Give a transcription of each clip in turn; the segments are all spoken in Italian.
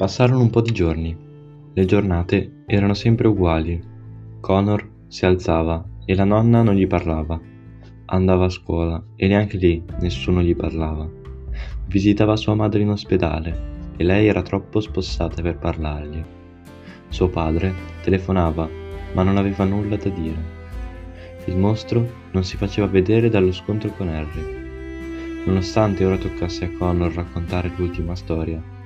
Passarono un po' di giorni. Le giornate erano sempre uguali. Connor si alzava e la nonna non gli parlava. Andava a scuola e neanche lì nessuno gli parlava. Visitava sua madre in ospedale e lei era troppo spossata per parlargli. Suo padre telefonava, ma non aveva nulla da dire. Il mostro non si faceva vedere dallo scontro con Harry. Nonostante ora toccasse a Connor raccontare l'ultima storia,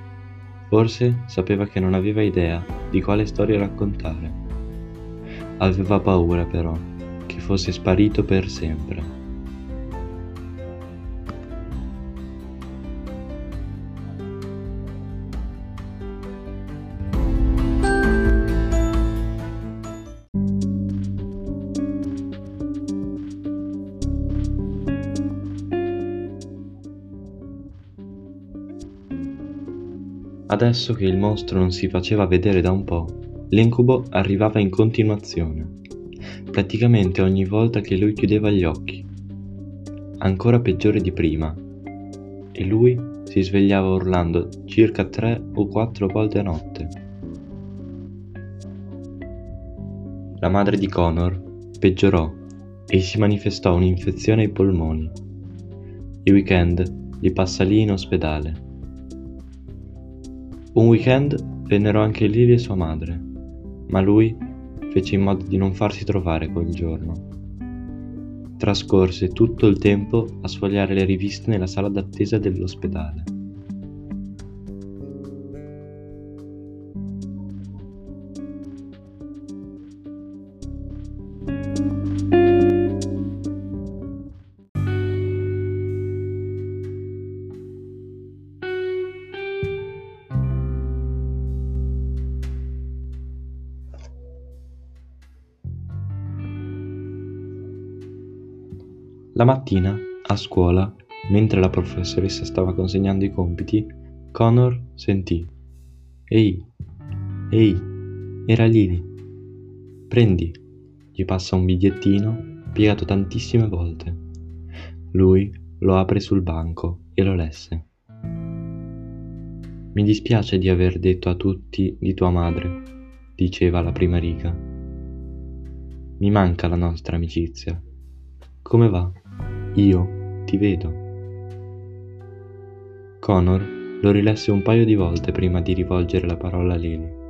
forse sapeva che non aveva idea di quale storia raccontare. Aveva paura però che fosse sparito per sempre. Adesso che il mostro non si faceva vedere da un po', l'incubo arrivava in continuazione, praticamente ogni volta che lui chiudeva gli occhi, ancora peggiore di prima, e lui si svegliava urlando circa 3 o 4 volte a notte. La madre di Connor peggiorò e si manifestò un'infezione ai polmoni. I weekend li passa lì in ospedale. Un weekend vennero anche Lily e sua madre, ma lui fece in modo di non farsi trovare quel giorno. Trascorse tutto il tempo a sfogliare le riviste nella sala d'attesa dell'ospedale. La mattina, a scuola, mentre la professoressa stava consegnando i compiti, Connor sentì: "Ehi, ehi, era Lily. Prendi." Gli passa un bigliettino piegato tantissime volte. Lui lo apre sul banco e lo lesse. "Mi dispiace di aver detto a tutti di tua madre", diceva la prima riga. "Mi manca la nostra amicizia. Come va? Io ti vedo." Connor lo rilesse un paio di volte prima di rivolgere la parola a Lily.